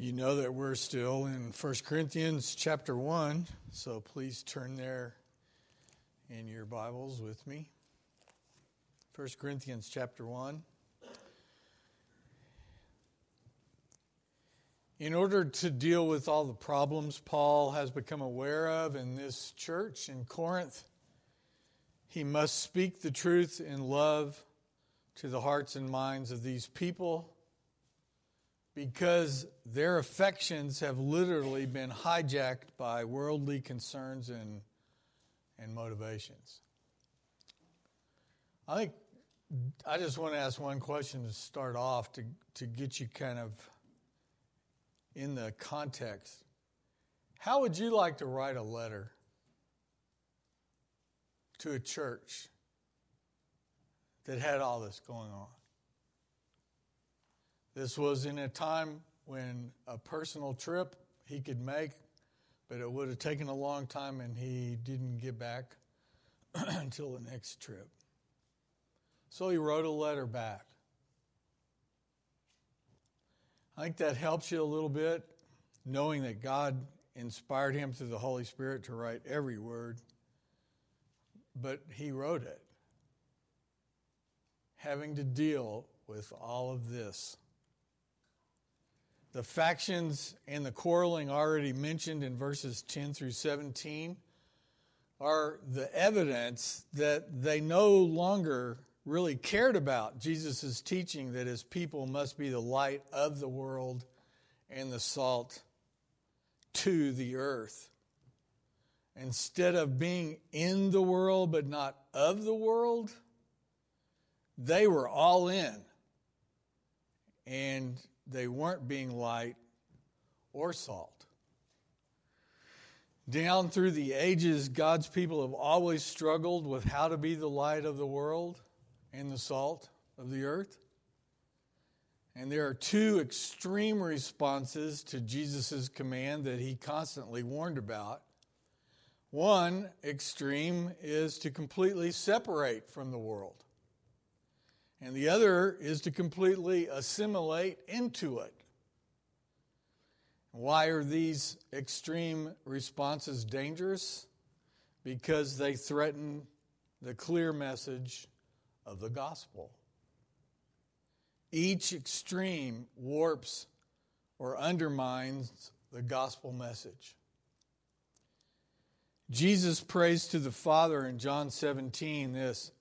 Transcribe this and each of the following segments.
You know that we're still in 1 Corinthians chapter 1, so please turn there in your Bibles with me. 1 Corinthians chapter 1. In order to deal with all the problems Paul has become aware of in this church in Corinth, he must speak the truth in love to the hearts and minds of these people, because their affections have literally been hijacked by worldly concerns and motivations. I think I just want to ask one question to start off to get you kind of in the context. How would you like to write a letter to a church that had all this going on? This was in a time when a personal trip he could make, but it would have taken a long time, and he didn't get back until the next trip. So he wrote a letter back. I think that helps you a little bit, knowing that God inspired him through the Holy Spirit to write every word, but he wrote it, having to deal with all of this. The factions and the quarreling already mentioned in verses 10 through 17 are the evidence that they no longer really cared about Jesus' teaching that his people must be the light of the world and the salt to the earth. Instead of being in the world but not of the world, they were all in. And they weren't being light or salt. Down through the ages, God's people have always struggled with how to be the light of the world and the salt of the earth. And there are two extreme responses to Jesus' command that he constantly warned about. One extreme is to completely separate from the world. And the other is to completely assimilate into it. Why are these extreme responses dangerous? Because they threaten the clear message of the gospel. Each extreme warps or undermines the gospel message. Jesus prays to the Father in John 17 this: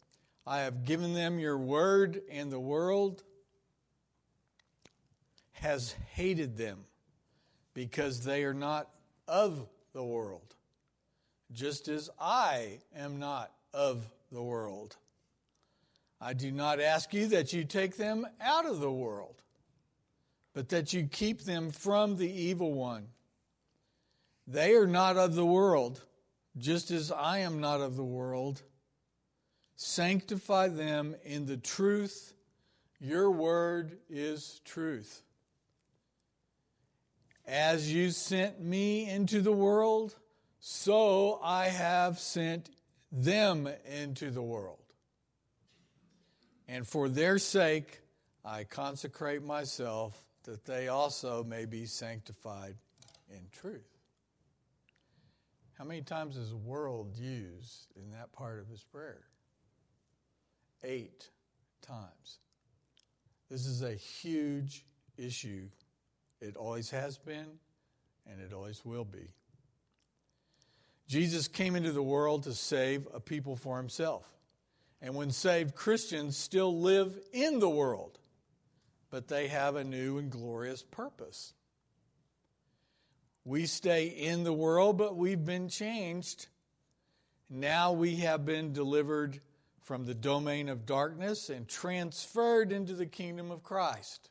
I have given them your word, and the world has hated them because they are not of the world, just as I am not of the world. I do not ask you that you take them out of the world, but that you keep them from the evil one. They are not of the world, just as I am not of the world. Sanctify them in the truth. Your word is truth. As you sent me into the world, so I have sent them into the world. And for their sake, I consecrate myself, that they also may be sanctified in truth. How many times is world used in that part of his prayer? 8 times. This is a huge issue. It always has been, and it always will be. Jesus came into the world to save a people for himself. And when saved, Christians still live in the world, but they have a new and glorious purpose. We stay in the world, but we've been changed. Now we have been delivered from the domain of darkness and transferred into the kingdom of Christ.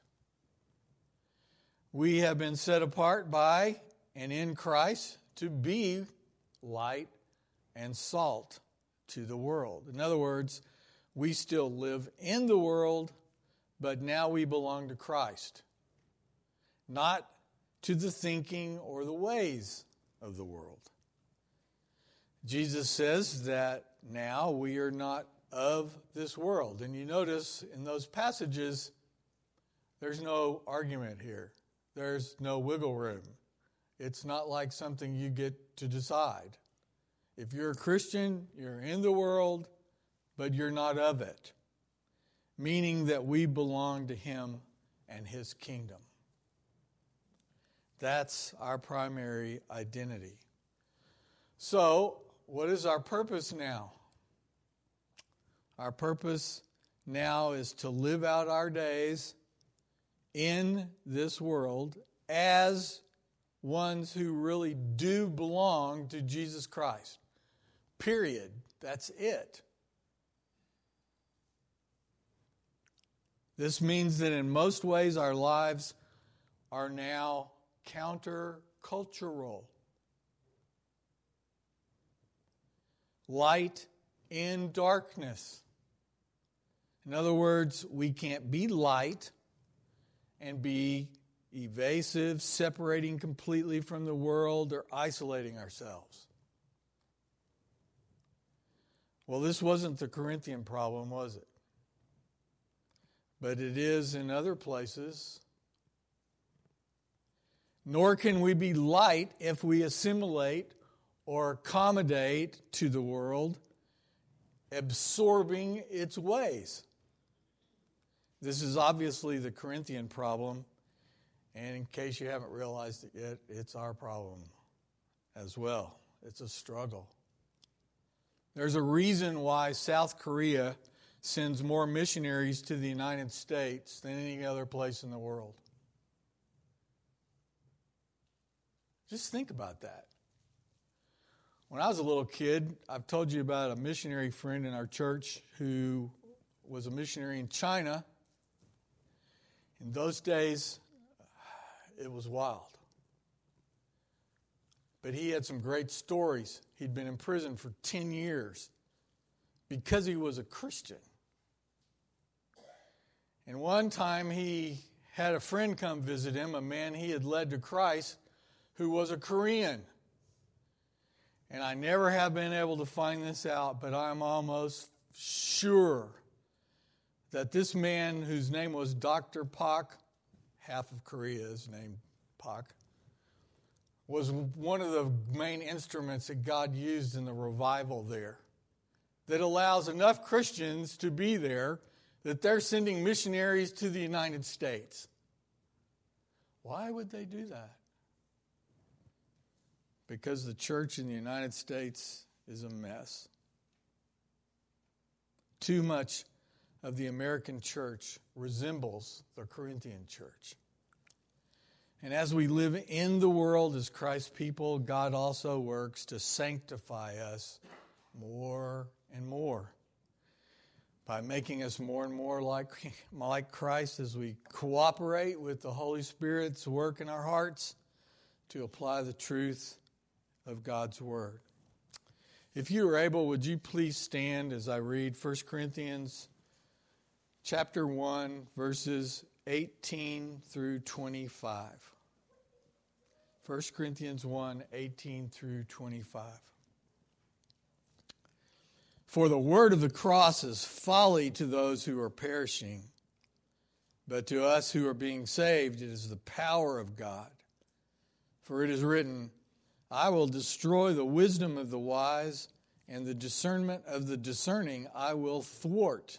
We have been set apart by and in Christ to be light and salt to the world. In other words, we still live in the world, but now we belong to Christ, not to the thinking or the ways of the world. Jesus says that now we are not of this world. And you notice in those passages, there's no argument here. There's no wiggle room. It's not like something you get to decide. If you're a Christian, you're in the world, but you're not of it. Meaning that we belong to Him and His kingdom. That's our primary identity. So, what is our purpose now? Our purpose now is to live out our days in this world as ones who really do belong to Jesus Christ. Period. That's it. This means that in most ways our lives are now counter-cultural. Light in darkness. In other words, we can't be light and be evasive, separating completely from the world or isolating ourselves. Well, this wasn't the Corinthian problem, was it? But it is in other places. Nor can we be light if we assimilate or accommodate to the world, absorbing its ways. This is obviously the Corinthian problem, and in case you haven't realized it yet, it's our problem as well. It's a struggle. There's a reason why South Korea sends more missionaries to the United States than any other place in the world. Just think about that. When I was a little kid, I've told you about a missionary friend in our church who was a missionary in China. In those days, it was wild. But he had some great stories. He'd been in prison for 10 years because he was a Christian. And one time he had a friend come visit him, a man he had led to Christ, who was a Korean. And I never have been able to find this out, but I'm almost sure that this man, whose name was Dr. Pak, half of Korea is named Pak, was one of the main instruments that God used in the revival there that allows enough Christians to be there that they're sending missionaries to the United States. Why would they do that? Because the church in the United States is a mess. Too much of the American church resembles the Corinthian church. And as we live in the world as Christ's people, God also works to sanctify us more and more by making us more and more like Christ as we cooperate with the Holy Spirit's work in our hearts to apply the truth of God's Word. If you are able, would you please stand as I read 1 Corinthians chapter 1, verses 18 through 25. 1 Corinthians 1, 18 through 25. For the word of the cross is folly to those who are perishing, but to us who are being saved, it is the power of God. For it is written, I will destroy the wisdom of the wise, and the discernment of the discerning I will thwart.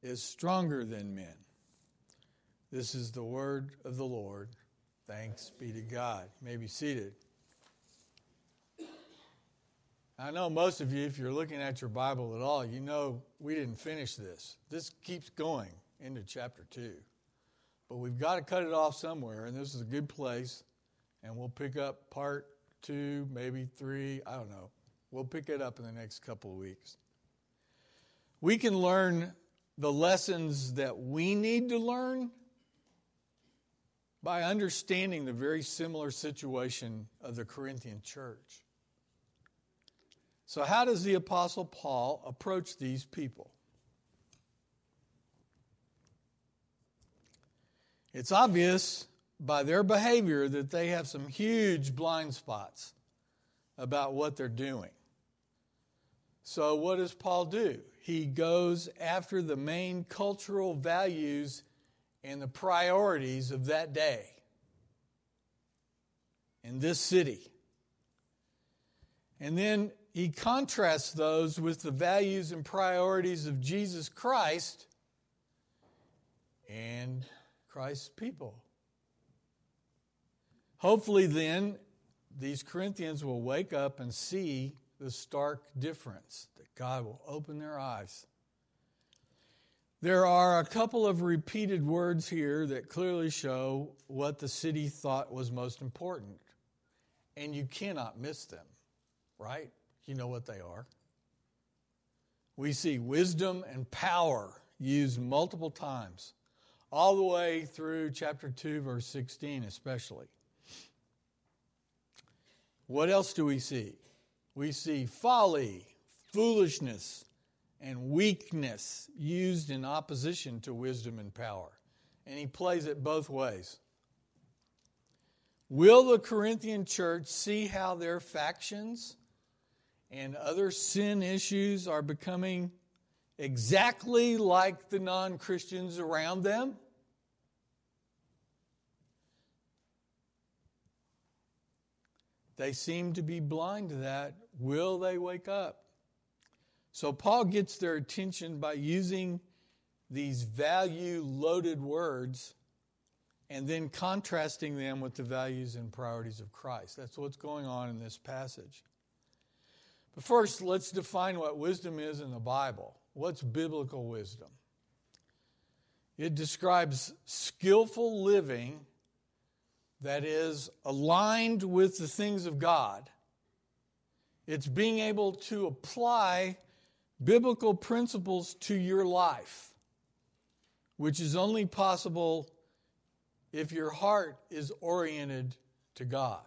is stronger than men. This is the word of the Lord. Thanks be to God. You may be seated. I know most of you, if you're looking at your Bible at all, you know we didn't finish this. This keeps going into chapter 2. But we've got to cut it off somewhere, and this is a good place. And we'll pick up part 2, maybe 3, I don't know. We'll pick it up in the next couple of weeks. We can learn the lessons that we need to learn by understanding the very similar situation of the Corinthian church. So how does the Apostle Paul approach these people? It's obvious by their behavior that they have some huge blind spots about what they're doing. So what does Paul do? He goes after the main cultural values and the priorities of that day in this city. And then he contrasts those with the values and priorities of Jesus Christ and Christ's people. Hopefully then, these Corinthians will wake up and see the stark difference, that God will open their eyes. There are a couple of repeated words here that clearly show what the city thought was most important. And you cannot miss them, right? You know what they are. We see wisdom and power used multiple times, all the way through chapter 2, verse 16 especially. What else do we see? We see folly, foolishness, and weakness used in opposition to wisdom and power. And he plays it both ways. Will the Corinthian church see how their factions and other sin issues are becoming exactly like the non-Christians around them? They seem to be blind to that. Will they wake up? So Paul gets their attention by using these value-loaded words and then contrasting them with the values and priorities of Christ. That's what's going on in this passage. But first, let's define what wisdom is in the Bible. What's biblical wisdom? It describes skillful living that is aligned with the things of God. It's being able to apply biblical principles to your life, which is only possible if your heart is oriented to God.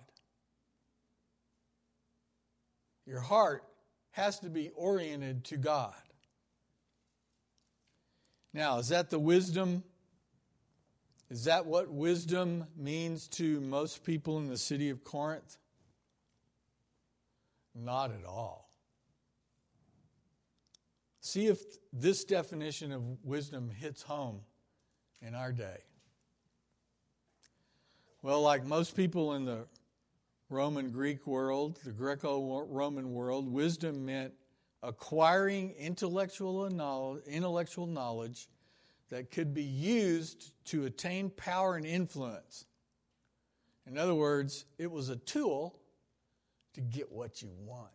Your heart has to be oriented to God. Now, is that the wisdom? Is that what wisdom means to most people in the city of Corinth? Not at all. See if this definition of wisdom hits home in our day. Well, like most people in the Roman Greek world, the Greco-Roman world, wisdom meant acquiring intellectual knowledge that could be used to attain power and influence. In other words, it was a tool to get what you want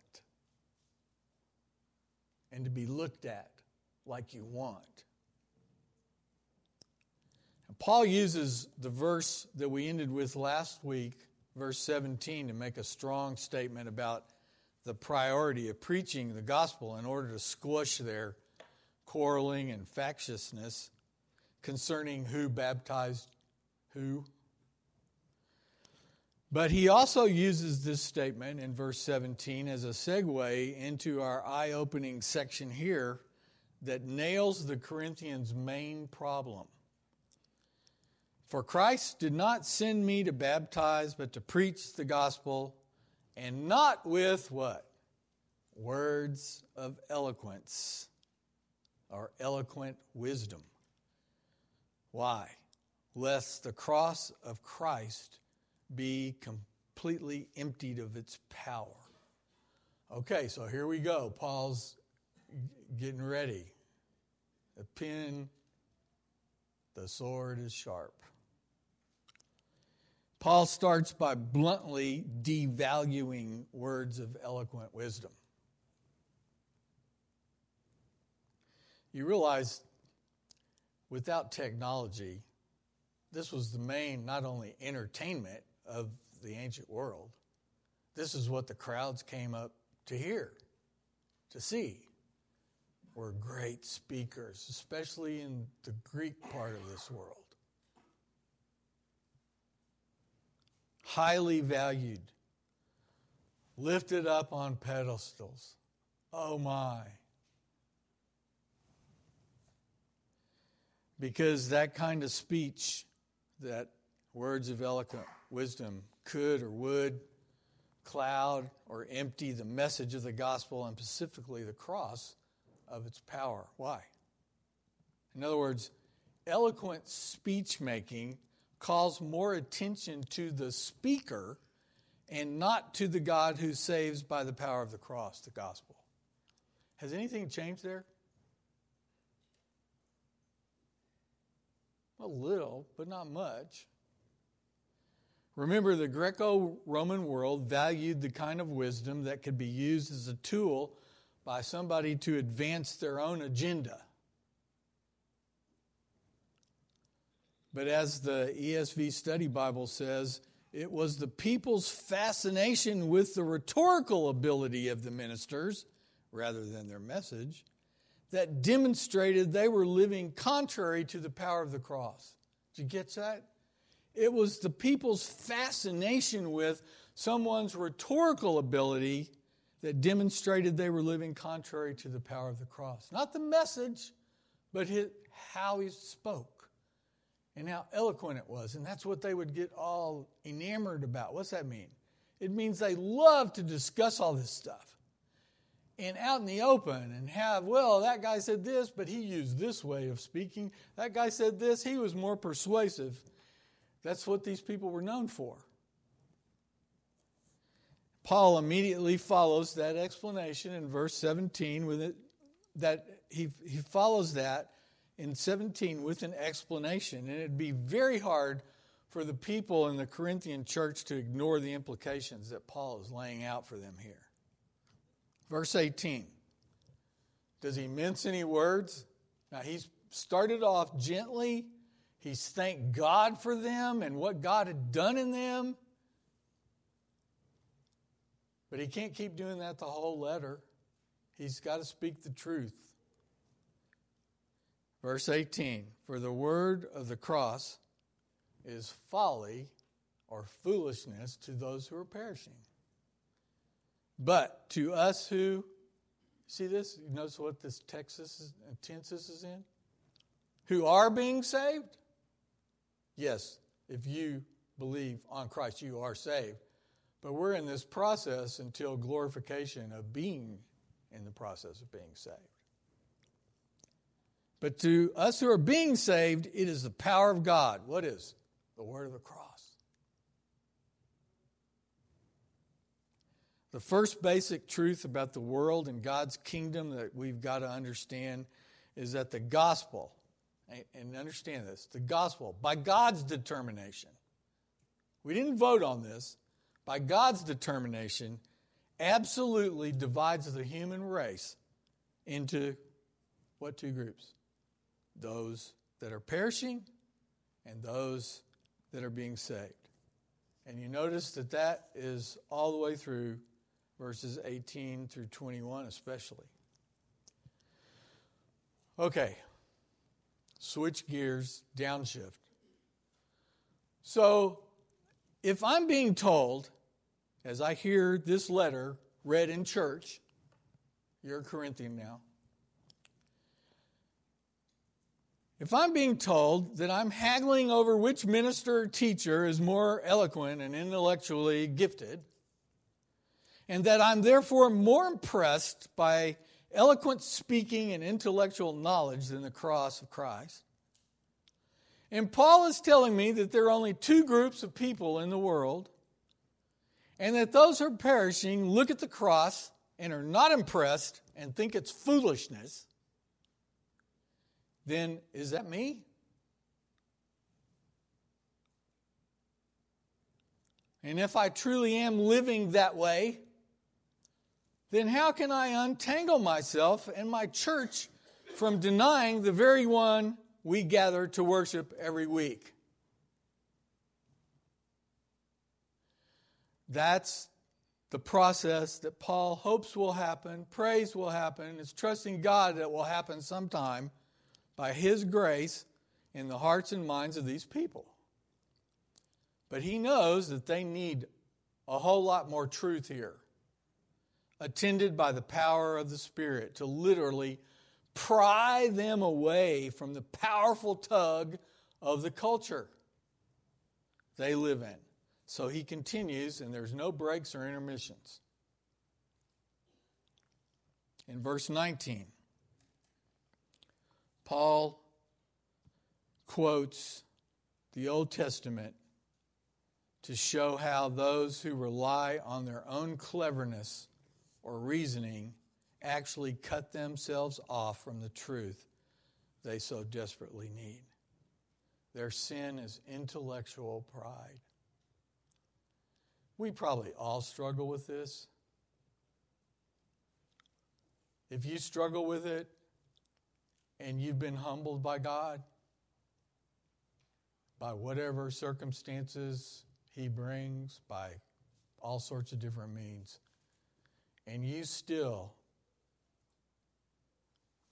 and to be looked at like you want. And Paul uses the verse that we ended with last week, verse 17, to make a strong statement about the priority of preaching the gospel in order to squash their quarreling and factiousness concerning who baptized who. But he also uses this statement in verse 17 as a segue into our eye-opening section here that nails the Corinthians' main problem. For Christ did not send me to baptize, but to preach the gospel, and not with what? Words of eloquence, or eloquent wisdom. Why? Lest the cross of Christ be completely emptied of its power. Okay, so here we go. Paul's getting ready. The pen The sword is sharp. Paul starts by bluntly devaluing words of eloquent wisdom. You realize without technology, this was the main, not only entertainment of the ancient world, this is what the crowds came up to hear, to see, were great speakers, especially in the Greek part of this world. Highly valued, lifted up on pedestals. Oh my. Because that kind of speech, that words of eloquent wisdom could or would cloud or empty the message of the gospel and specifically the cross of its power. Why? In other words, eloquent speech making calls more attention to the speaker and not to the God who saves by the power of the cross, the gospel. Has anything changed there? A little, but not much. Remember, the Greco-Roman world valued the kind of wisdom that could be used as a tool by somebody to advance their own agenda. But as the ESV Study Bible says, it was the people's fascination with the rhetorical ability of the ministers, rather than their message, that demonstrated they were living contrary to the power of the cross. Did you get that? It was the people's fascination with someone's rhetorical ability that demonstrated they were living contrary to the power of the cross. Not the message, but how he spoke and how eloquent it was. And that's what they would get all enamored about. What's that mean? It means they love to discuss all this stuff. And out in the open and have, well, that guy said this, but he used this way of speaking. That guy said this, he was more persuasive. That's what these people were known for. Paul immediately follows that explanation in verse 17 with it, that he follows that in 17 with an explanation. And it'd be very hard for the people in the Corinthian church to ignore the implications that Paul is laying out for them here. Verse 18. Does he mince any words? Now he's started off gently. He's thanked God for them and what God had done in them. But he can't keep doing that the whole letter. He's got to speak the truth. Verse 18, for the word of the cross is folly or foolishness to those who are perishing. But to us who, see this? You notice what this tense is in? Who are being saved? Yes, if you believe on Christ, you are saved. But we're in this process until glorification of being in the process of being saved. But to us who are being saved, it is the power of God. What is? The word of the cross. The first basic truth about the world and God's kingdom that we've got to understand is that the gospel, and understand this, the gospel, by God's determination, we didn't vote on this, by God's determination, absolutely divides the human race into what two groups? Those that are perishing and those that are being saved. And you notice that that is all the way through verses 18 through 21 especially. Okay, switch gears, downshift. So if I'm being told, as I hear this letter read in church, you're a Corinthian now. If I'm being told that I'm haggling over which minister or teacher is more eloquent and intellectually gifted, and that I'm therefore more impressed by eloquent speaking and intellectual knowledge than the cross of Christ, and Paul is telling me that there are only two groups of people in the world, and that those who are perishing look at the cross and are not impressed and think it's foolishness, then is that me? And if I truly am living that way, then how can I untangle myself and my church from denying the very one we gather to worship every week? That's the process that Paul hopes will happen, prays will happen. It's trusting God that it will happen sometime by His grace in the hearts and minds of these people. But he knows that they need a whole lot more truth here, attended by the power of the Spirit, to literally pry them away from the powerful tug of the culture they live in. So he continues, and there's no breaks or intermissions. In verse 19, Paul quotes the Old Testament to show how those who rely on their own cleverness or reasoning actually cut themselves off from the truth they so desperately need. Their sin is intellectual pride. We probably all struggle with this. If you struggle with it and you've been humbled by God, by whatever circumstances He brings, by all sorts of different means, and you still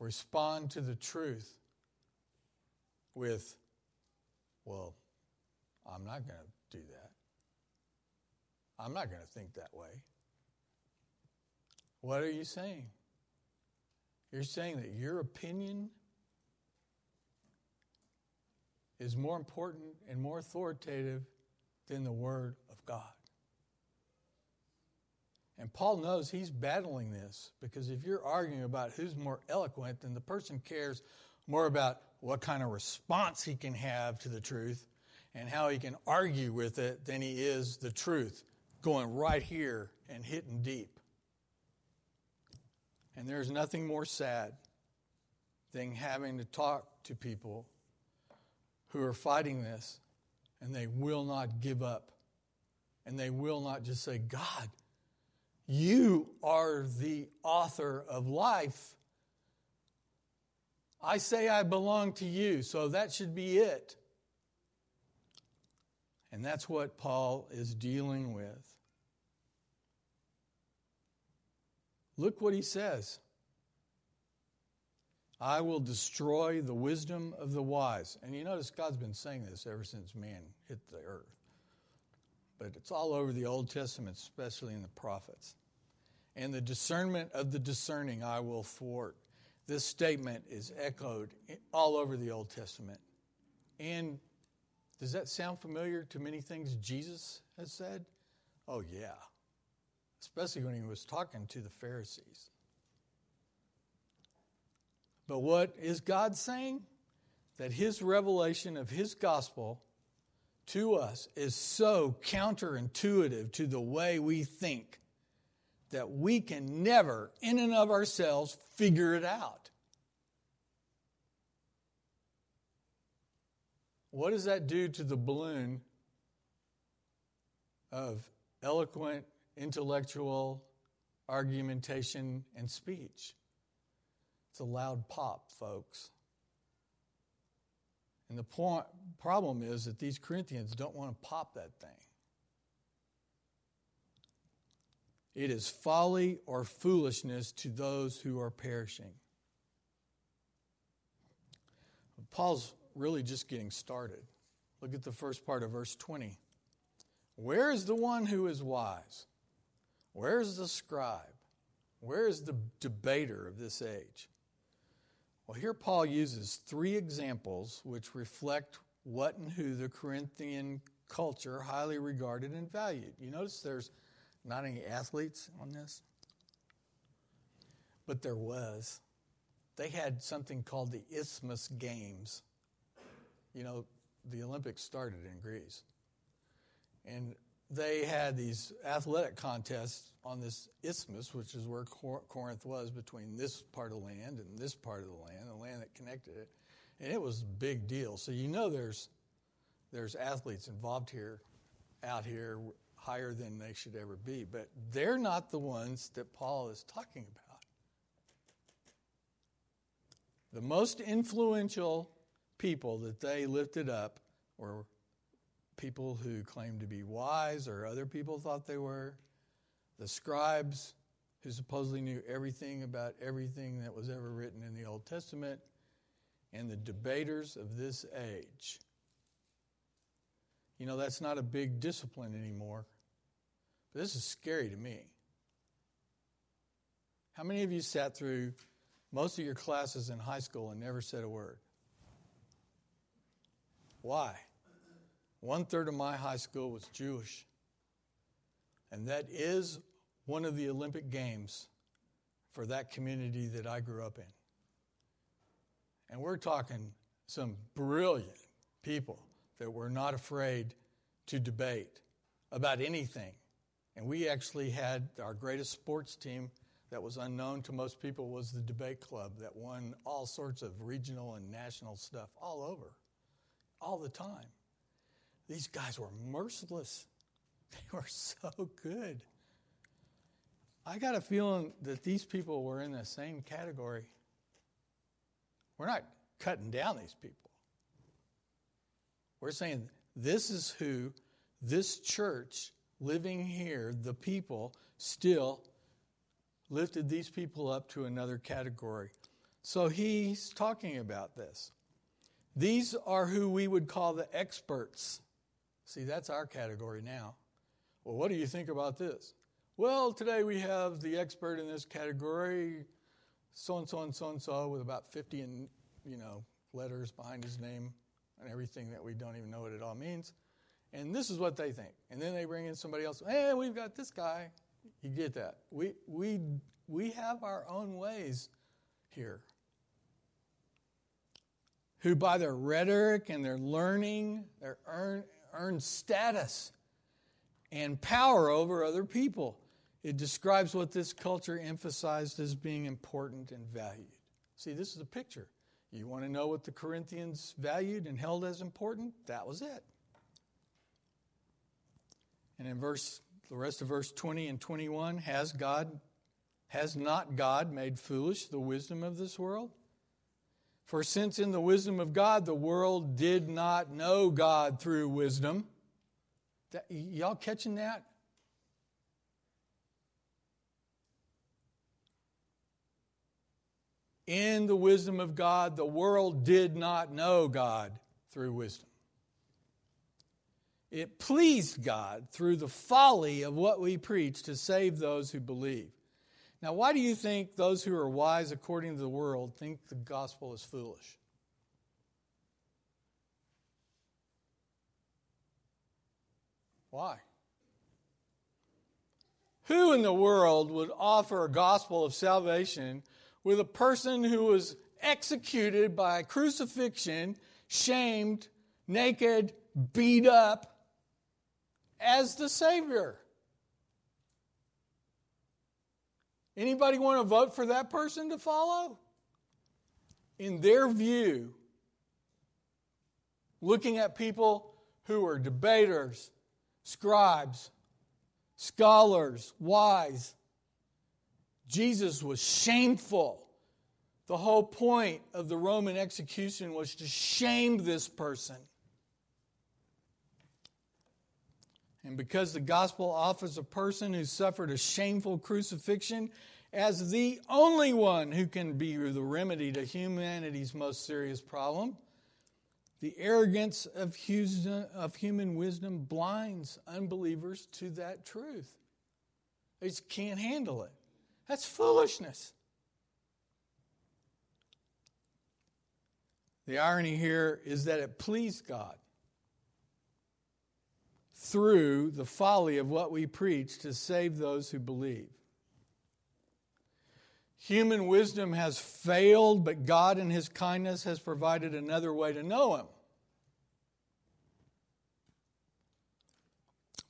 respond to the truth with, well, I'm not going to do that. I'm not going to think that way. What are you saying? You're saying that your opinion is more important and more authoritative than the Word of God. And Paul knows he's battling this, because if you're arguing about who's more eloquent, then the person cares more about what kind of response he can have to the truth and how he can argue with it than he is the truth, going right here and hitting deep. And there's nothing more sad than having to talk to people who are fighting this, and they will not give up, and they will not just say, God, You are the author of life. I say I belong to You, so that should be it. And that's what Paul is dealing with. Look what he says. I will destroy the wisdom of the wise. And you notice God's been saying this ever since man hit the earth. But it's all over the Old Testament, especially in the prophets. And the discernment of the discerning I will thwart. This statement is echoed all over the Old Testament. And does that sound familiar to many things Jesus has said? Oh, yeah. Especially when He was talking to the Pharisees. But what is God saying? That His revelation of His gospel to us is so counterintuitive to the way we think that we can never, in and of ourselves, figure it out. What does that do to the balloon of eloquent, intellectual argumentation and speech? It's a loud pop, folks. And the problem is that these Corinthians don't want to pop that thing. It is folly or foolishness to those who are perishing. Paul's really just getting started. Look at the first part of verse 20. Where is the one who is wise? Where is the scribe? Where is the debater of this age? Well, here Paul uses three examples which reflect what and who the Corinthian culture highly regarded and valued. You notice there's not any athletes on this, but there was. They had something called the Isthmus Games. You know, the Olympics started in Greece. And they had these athletic contests on this isthmus, which is where Corinth was, between this part of land and this part of the land that connected it. And it was a big deal. So you know there's athletes involved here, out here, higher than they should ever be. But they're not the ones that Paul is talking about. The most influential people that they lifted up were people who claimed to be wise or other people thought they were. The scribes who supposedly knew everything about everything that was ever written in the Old Testament, and the debaters of this age. You know, that's not a big discipline anymore. But this is scary to me. How many of you sat through most of your classes in high school and never said a word? Why? 1/3 of my high school was Jewish. And that is one of the Olympic Games for that community that I grew up in. And we're talking some brilliant people that were not afraid to debate about anything. And we actually had our greatest sports team that was unknown to most people was the debate club that won all sorts of regional and national stuff all over, all the time. These guys were merciless. They were so good. I got a feeling that these people were in the same category. We're not cutting down these people. We're saying this is who this church living here, the people, still lifted these people up to another category. So he's talking about this. These are who we would call the experts. See, that's our category now. Well, what do you think about this? Well, today we have the expert in this category, so-and-so and so-and-so, with about 50 and, letters behind his name and everything that we don't even know what it all means. And this is what they think. And then they bring in somebody else. Hey, we've got this guy. You get that. We have our own ways here. Who by their rhetoric and their learning, their earned status and power over other people. It describes what this culture emphasized as being important and valued. See, this is a picture. You want to know what the Corinthians valued and held as important? That was it. And in the rest of verse 20 and 21, has not God made foolish the wisdom of this world? For since in the wisdom of God, the world did not know God through wisdom. Y'all catching that? In the wisdom of God, the world did not know God through wisdom. It pleased God through the folly of what we preach to save those who believe. Now, why do you think those who are wise according to the world think the gospel is foolish? Why? Who in the world would offer a gospel of salvation with a person who was executed by crucifixion, shamed, naked, beat up as the Savior? Anybody want to vote for that person to follow? In their view, looking at people who are debaters, scribes, scholars, wise, Jesus was shameful. The whole point of the Roman execution was to shame this person. And because the gospel offers a person who suffered a shameful crucifixion as the only one who can be the remedy to humanity's most serious problem, the arrogance of human wisdom blinds unbelievers to that truth. They just can't handle it. That's foolishness. The irony here is that it pleased God through the folly of what we preach to save those who believe. Human wisdom has failed, but God in His kindness has provided another way to know Him.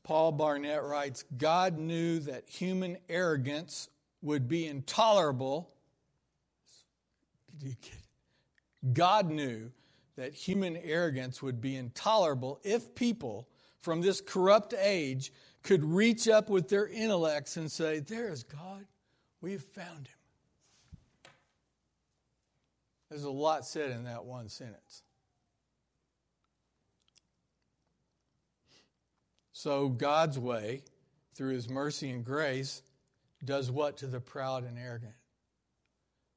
Paul Barnett writes, God knew that human arrogance would be intolerable. God knew that human arrogance would be intolerable if people from this corrupt age could reach up with their intellects and say, there is God. We have found him. There's a lot said in that one sentence. So God's way, through his mercy and grace, does what to the proud and arrogant?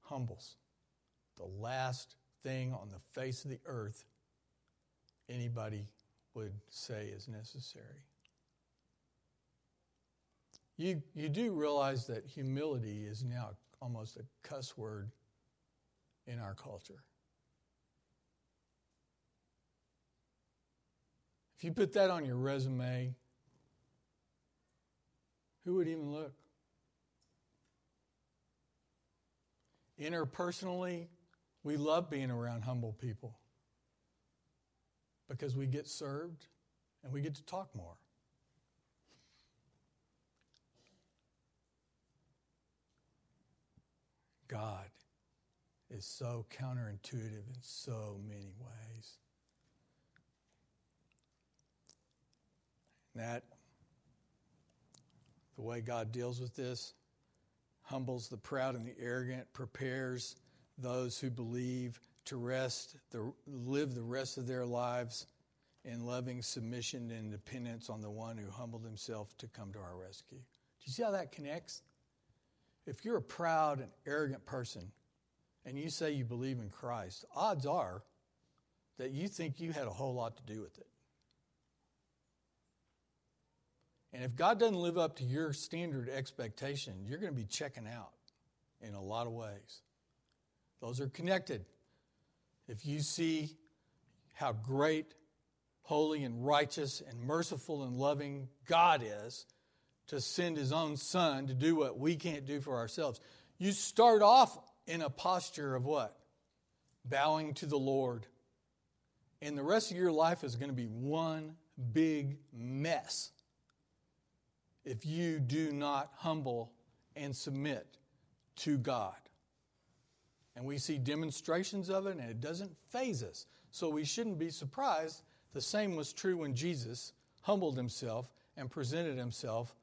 Humbles. The last thing on the face of the earth anybody would say is necessary. You do realize that humility is now almost a cuss word in our culture. If you put that on your resume, who would even look? Interpersonally, we love being around humble people because we get served and we get to talk more. God is so counterintuitive in so many ways. That, the way God deals with this, humbles the proud and the arrogant, prepares those who believe to live the rest of their lives in loving submission and dependence on the one who humbled himself to come to our rescue. Do you see how that connects? If you're a proud and arrogant person and you say you believe in Christ, odds are that you think you had a whole lot to do with it. And if God doesn't live up to your standard expectation, you're going to be checking out in a lot of ways. Those are connected. If you see how great, holy, and righteous, and merciful, and loving God is to send his own son to do what we can't do for ourselves, you start off in a posture of what? Bowing to the Lord. And the rest of your life is going to be one big mess if you do not humble and submit to God. And we see demonstrations of it, and it doesn't faze us. So we shouldn't be surprised. The same was true when Jesus humbled himself and presented himself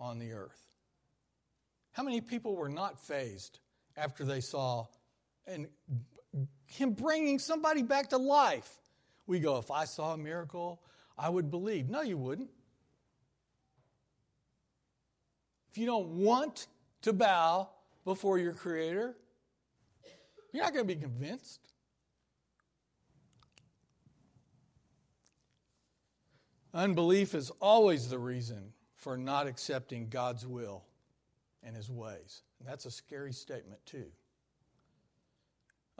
on the earth. How many people were not fazed after they saw him bringing somebody back to life? We go, if I saw a miracle, I would believe. No, you wouldn't. If you don't want to bow before your Creator, you're not going to be convinced. Unbelief is always the reason for not accepting God's will and his ways. And that's a scary statement too.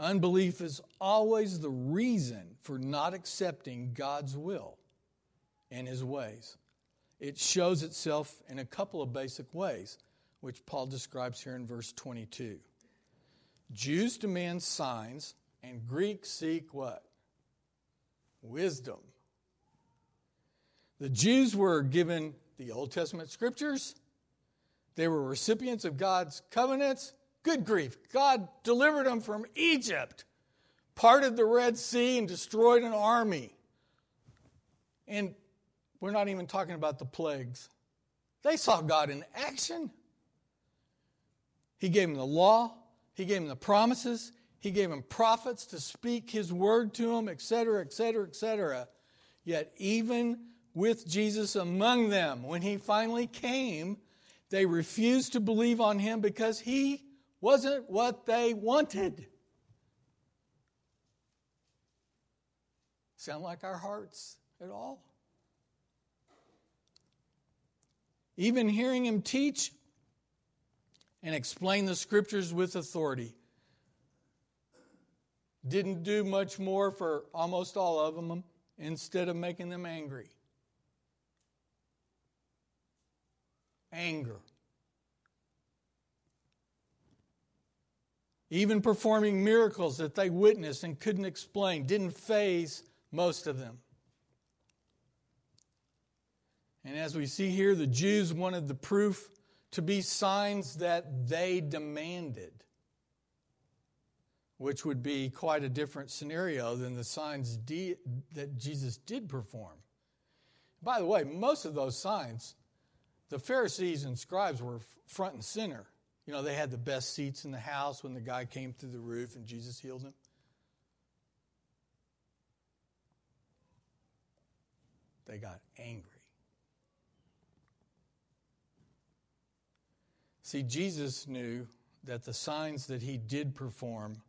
Unbelief is always the reason for not accepting God's will and his ways. It shows itself in a couple of basic ways, which Paul describes here in verse 22. Jews demand signs, and Greeks seek what? Wisdom. The Jews were given the Old Testament scriptures. They were recipients of God's covenants. Good grief. God delivered them from Egypt, parted the Red Sea, and destroyed an army. And we're not even talking about the plagues. They saw God in action. He gave them the law. He gave them the promises. He gave them prophets to speak his word to them, etc., etc., etc. Yet even with Jesus among them, when he finally came, they refused to believe on him because he wasn't what they wanted. Sound like our hearts at all? Even hearing him teach and explain the scriptures with authority didn't do much more for almost all of them, instead of making them angry. Anger. Even performing miracles that they witnessed and couldn't explain didn't faze most of them. And as we see here, the Jews wanted the proof to be signs that they demanded, which would be quite a different scenario than the signs that Jesus did perform. By the way, most of those signs the Pharisees and scribes were front and center. You know, they had the best seats in the house when the guy came through the roof and Jesus healed him. They got angry. See, Jesus knew that the signs that he did perform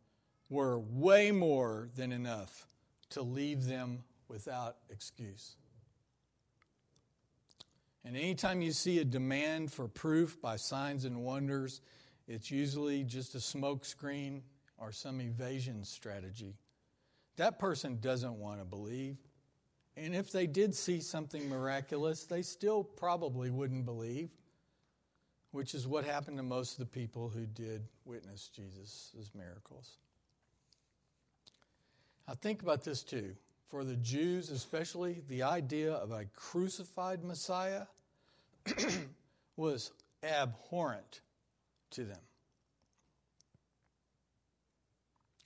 were way more than enough to leave them without excuse. And anytime you see a demand for proof by signs and wonders, it's usually just a smokescreen or some evasion strategy. That person doesn't want to believe. And if they did see something miraculous, they still probably wouldn't believe, which is what happened to most of the people who did witness Jesus' miracles. Now think about this too. For the Jews especially, the idea of a crucified Messiah was abhorrent to them.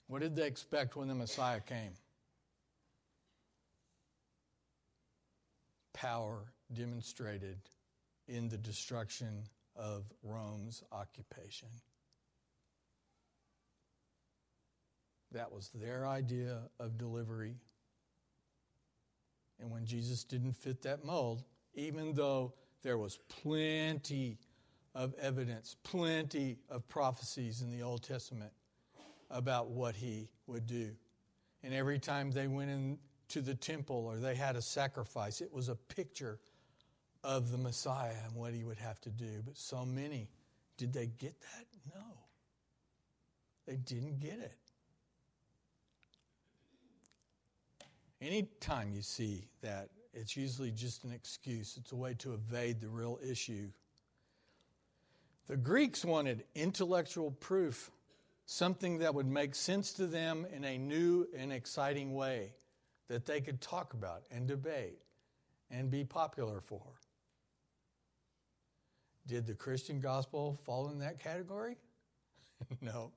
What did they expect when the Messiah came? Power demonstrated in the destruction of Rome's occupation. That was their idea of delivery. And when Jesus didn't fit that mold, even though there was plenty of evidence, plenty of prophecies in the Old Testament about what he would do. And every time they went into the temple or they had a sacrifice, it was a picture of the Messiah and what he would have to do. But so many, did they get that? No. They didn't get it. Anytime you see that, it's usually just an excuse. It's a way to evade the real issue. The Greeks wanted intellectual proof, something that would make sense to them in a new and exciting way that they could talk about and debate and be popular for. Did the Christian gospel fall in that category? No.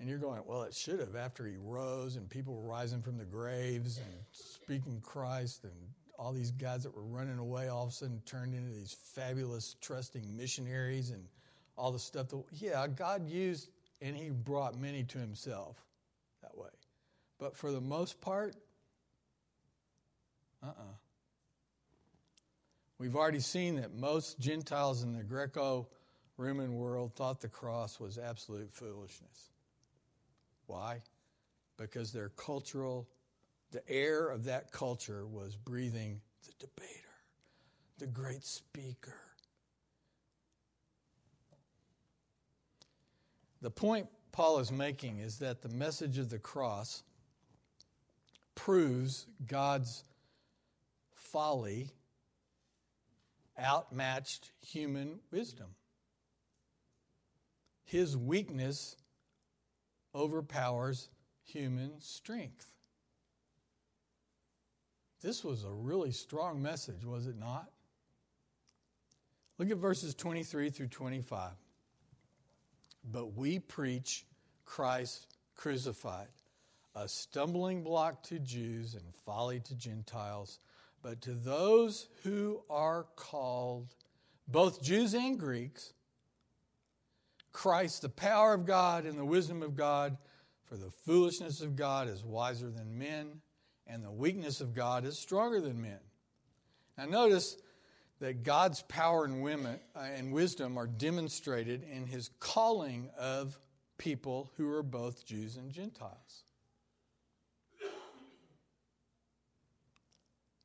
And you're going, well, it should have after he rose and people were rising from the graves and speaking Christ and all these guys that were running away all of a sudden turned into these fabulous, trusting missionaries and all the stuff. Yeah, God used and he brought many to himself that way. But for the most part, We've already seen that most Gentiles in the Greco-Roman world thought the cross was absolute foolishness. Why? Because their cultural, the air of that culture was breathing the debater, the great speaker. The point Paul is making is that the message of the cross proves God's folly outmatched human wisdom. His weakness overpowers human strength. This was a really strong message, was it not? Look at verses 23 through 25. But we preach Christ crucified, a stumbling block to Jews and folly to Gentiles, but to those who are called, both Jews and Greeks, Christ, the power of God and the wisdom of God, for the foolishness of God is wiser than men, and the weakness of God is stronger than men. Now notice that God's power and wisdom are demonstrated in his calling of people who are both Jews and Gentiles.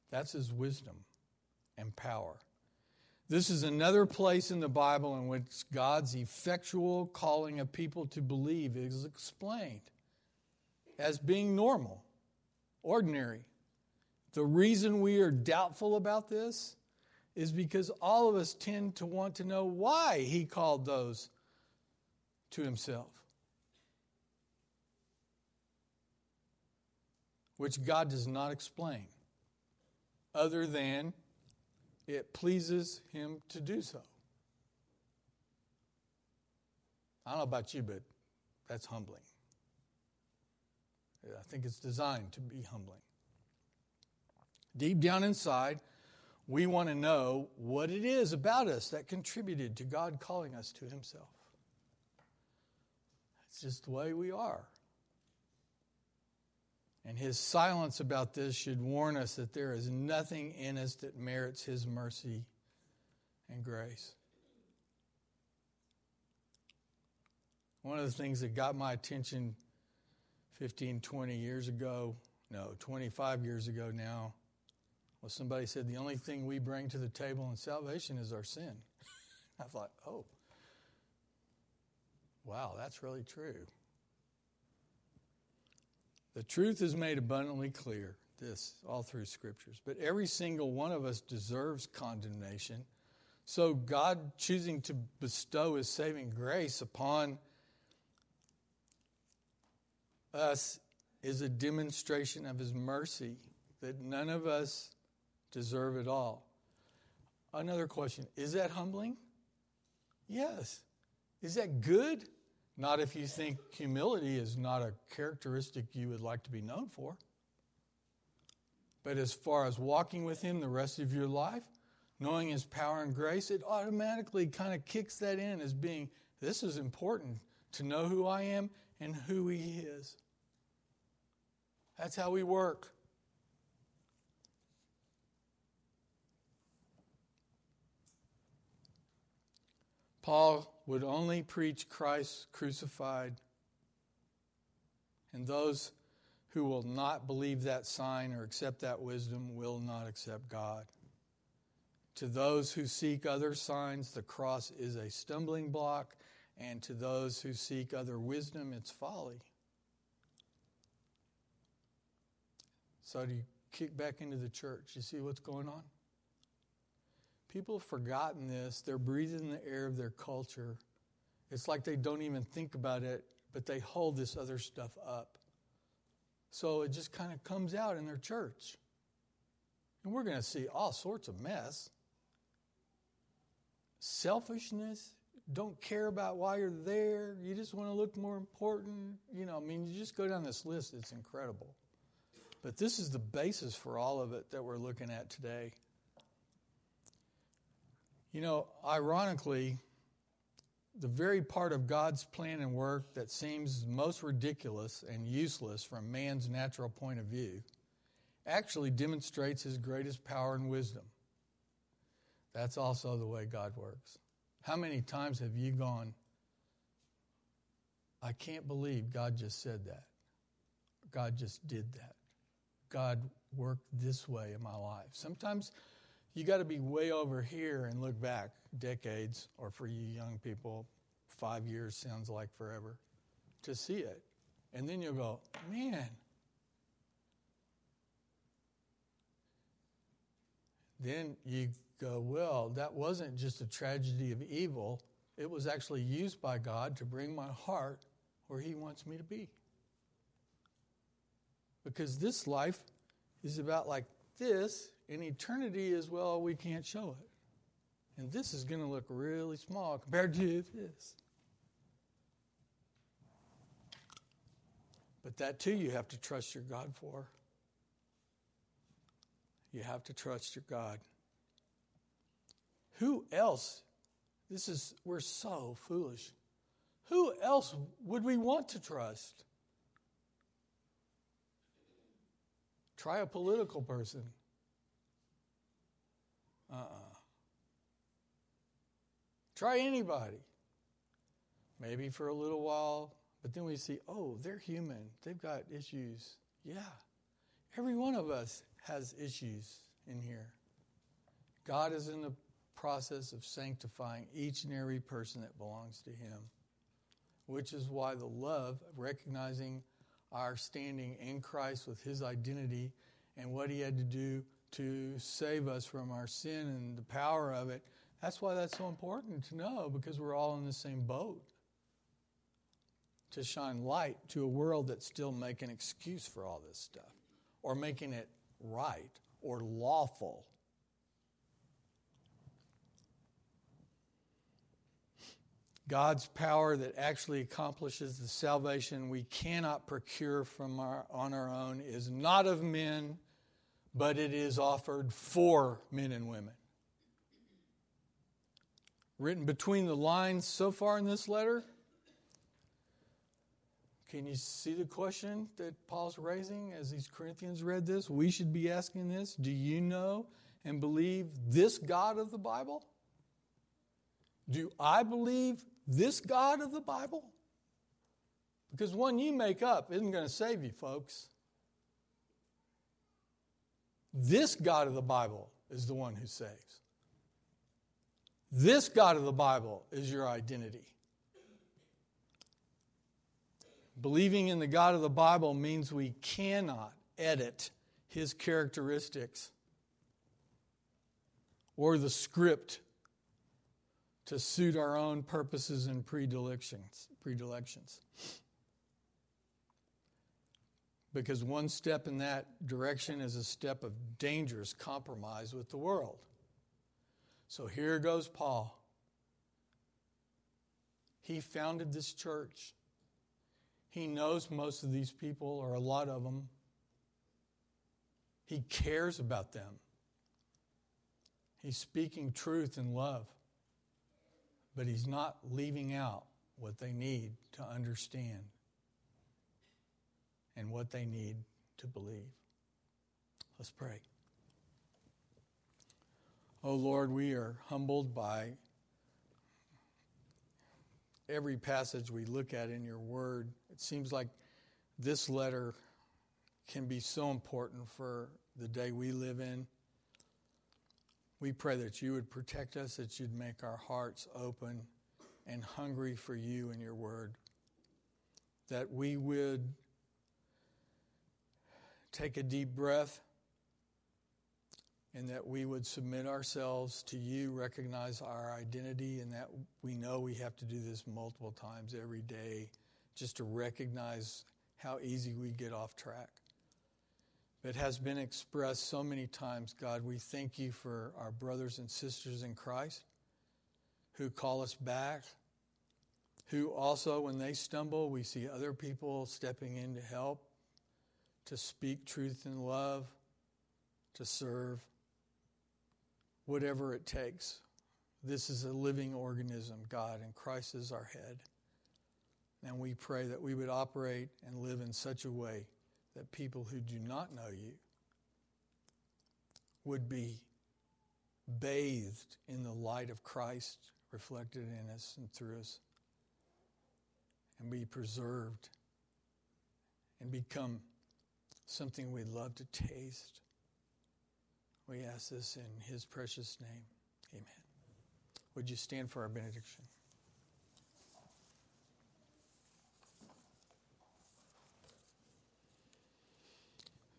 That's his wisdom and power. This is another place in the Bible in which God's effectual calling of people to believe is explained as being normal, ordinary. The reason we are doubtful about this is because all of us tend to want to know why he called those to himself, which God does not explain, other than it pleases him to do so. I don't know about you, but that's humbling. I think it's designed to be humbling. Deep down inside, We want to know what it is about us that contributed to God calling us to himself. That's just the way we are. And his silence about this should warn us that there is nothing in us that merits his mercy and grace. One of the things that got my attention 25 years ago now, was somebody said, the only thing we bring to the table in salvation is our sin. I thought, oh, wow, that's really true. The truth is made abundantly clear, this, all through scriptures. But every single one of us deserves condemnation. So God choosing to bestow his saving grace upon us is a demonstration of his mercy that none of us deserve at all. Another question, is that humbling? Yes. Is that good? Not if you think humility is not a characteristic you would like to be known for. But as far as walking with him the rest of your life, knowing his power and grace, it automatically kind of kicks that in as being, this is important to know who I am and who he is. That's how we work. Paul would only preach Christ crucified, and those who will not believe that sign or accept that wisdom will not accept God. To those who seek other signs, the cross is a stumbling block, and to those who seek other wisdom, it's folly. So do you kick back into the church? You see what's going on? People have forgotten this. They're breathing the air of their culture. It's like they don't even think about it, but they hold this other stuff up. So it just kind of comes out in their church. And we're going to see all sorts of mess. Selfishness, don't care about why you're there. You just want to look more important. You just go down this list. It's incredible. But this is the basis for all of it that we're looking at today. Ironically, the very part of God's plan and work that seems most ridiculous and useless from man's natural point of view actually demonstrates his greatest power and wisdom. That's also the way God works. How many times have you gone, I can't believe God just said that. God just did that. God worked this way in my life. Sometimes you got to be way over here and look back decades, or for you young people, 5 years sounds like forever, to see it. And then you'll go, man. Then you go, well, that wasn't just a tragedy of evil. It was actually used by God to bring my heart where he wants me to be. Because this life is about like this, and eternity is, well, we can't show it. And this is going to look really small compared to this. But that, too, you have to trust your God for. You have to trust your God. Who else? We're so foolish. Who else would we want to trust? Try a political person. Try anybody. Maybe for a little while, but then we see, oh, they're human. They've got issues. Yeah. Every one of us has issues in here. God is in the process of sanctifying each and every person that belongs to him, which is why the love of recognizing our standing in Christ with his identity and what he had to do to save us from our sin and the power of it. That's why that's so important to know, because we're all in the same boat. To shine light to a world that's still making an excuse for all this stuff, or making it right or lawful. God's power that actually accomplishes the salvation we cannot procure on our own is not of men, but it is offered for men and women. Written between the lines so far in this letter, can you see the question that Paul's raising as these Corinthians read this? We should be asking this. Do you know and believe this God of the Bible? Do I believe this God of the Bible? Because one you make up isn't going to save you, folks. This God of the Bible is the one who saves. This God of the Bible is your identity. Believing in the God of the Bible means we cannot edit his characteristics or the script to suit our own purposes and predilections. Because one step in that direction is a step of dangerous compromise with the world. So here goes Paul. He founded this church. He knows most of these people, or a lot of them. He cares about them. He's speaking truth in love. But he's not leaving out what they need to understand and what they need to believe. Let's pray. Oh Lord, we are humbled by every passage we look at in your word. It seems like this letter can be so important for the day we live in. We pray that you would protect us, that you'd make our hearts open and hungry for you and your word, that we would take a deep breath, and that we would submit ourselves to you, recognize our identity, and that we know we have to do this multiple times every day just to recognize how easy we get off track. It has been expressed so many times, God. We thank you for our brothers and sisters in Christ who call us back, who also, when they stumble, we see other people stepping in to help, to speak truth in love, to serve, whatever it takes. This is a living organism, God, and Christ is our head. And we pray that we would operate and live in such a way that people who do not know you would be bathed in the light of Christ reflected in us and through us, and be preserved and become something we'd love to taste. We ask this in his precious name. Amen. Would you stand for our benediction?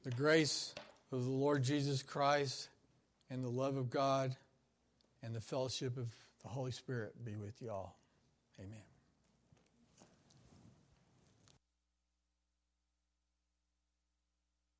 The grace of the Lord Jesus Christ and the love of God and the fellowship of the Holy Spirit be with you all. Amen.